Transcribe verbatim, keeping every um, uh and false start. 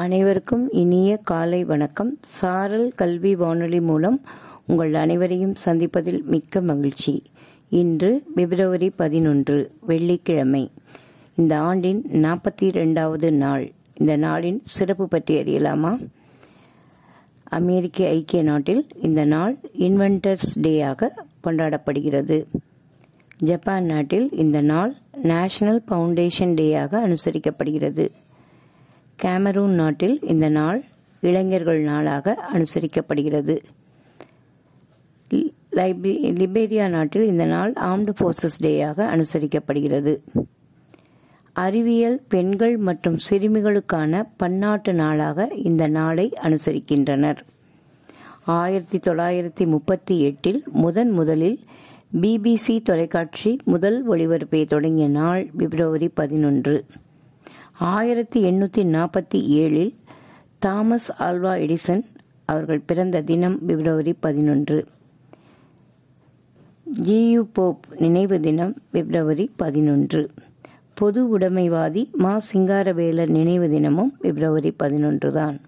அனைவருக்கும் இனிய காலை வணக்கம். சாரல் கல்வி வானொலி மூலம் உங்கள் அனைவரையும் சந்திப்பதில் மிக்க மகிழ்ச்சி. இன்று பிப்ரவரி பதினொன்று, வெள்ளிக்கிழமை. இந்த ஆண்டின் நாற்பத்தி ரெண்டாவது நாள். இந்த நாளின் சிறப்பு பற்றி அறியலாமா? அமெரிக்க ஐக்கிய நாட்டில் இந்த நாள் இன்வென்டர்ஸ் டேயாக கொண்டாடப்படுகிறது. ஜப்பான் நாட்டில் இந்த நாள் நேஷனல் ஃபவுண்டேஷன் டேயாக அனுசரிக்கப்படுகிறது. கேமரூன் நாட்டில் இந்த நாள் இளைஞர்கள் நாளாக அனுசரிக்கப்படுகிறது. லிபேரியா நாட்டில் இந்த நாள் ஆர்ம்டு ஃபோர்ஸஸ் டேயாக அனுசரிக்கப்படுகிறது. அறிவியல் பெண்கள் மற்றும் சிறுமிகளுக்கான பன்னாட்டு நாளாக இந்த நாளை அனுசரிக்கின்றனர். ஆயிரத்தி தொள்ளாயிரத்தி முப்பத்தி எட்டில் முதன் முதலில் பிபிசி தொலைக்காட்சி முதல் ஒளிபரப்பை தொடங்கிய நாள் பிப்ரவரி பதினொன்று. ஆயிரத்தி எண்ணூற்றி நாற்பத்தி ஏழில் தாமஸ் ஆல்வா எடிசன் அவர்கள் பிறந்த தினம் பிப்ரவரி பதினொன்று. ஜியு போப் நினைவு தினம் பிப்ரவரி பதினொன்று. பொது உடைமைவாதி மா சிங்காரவேலர் நினைவு தினமும் பிப்ரவரி பதினொன்று தான்.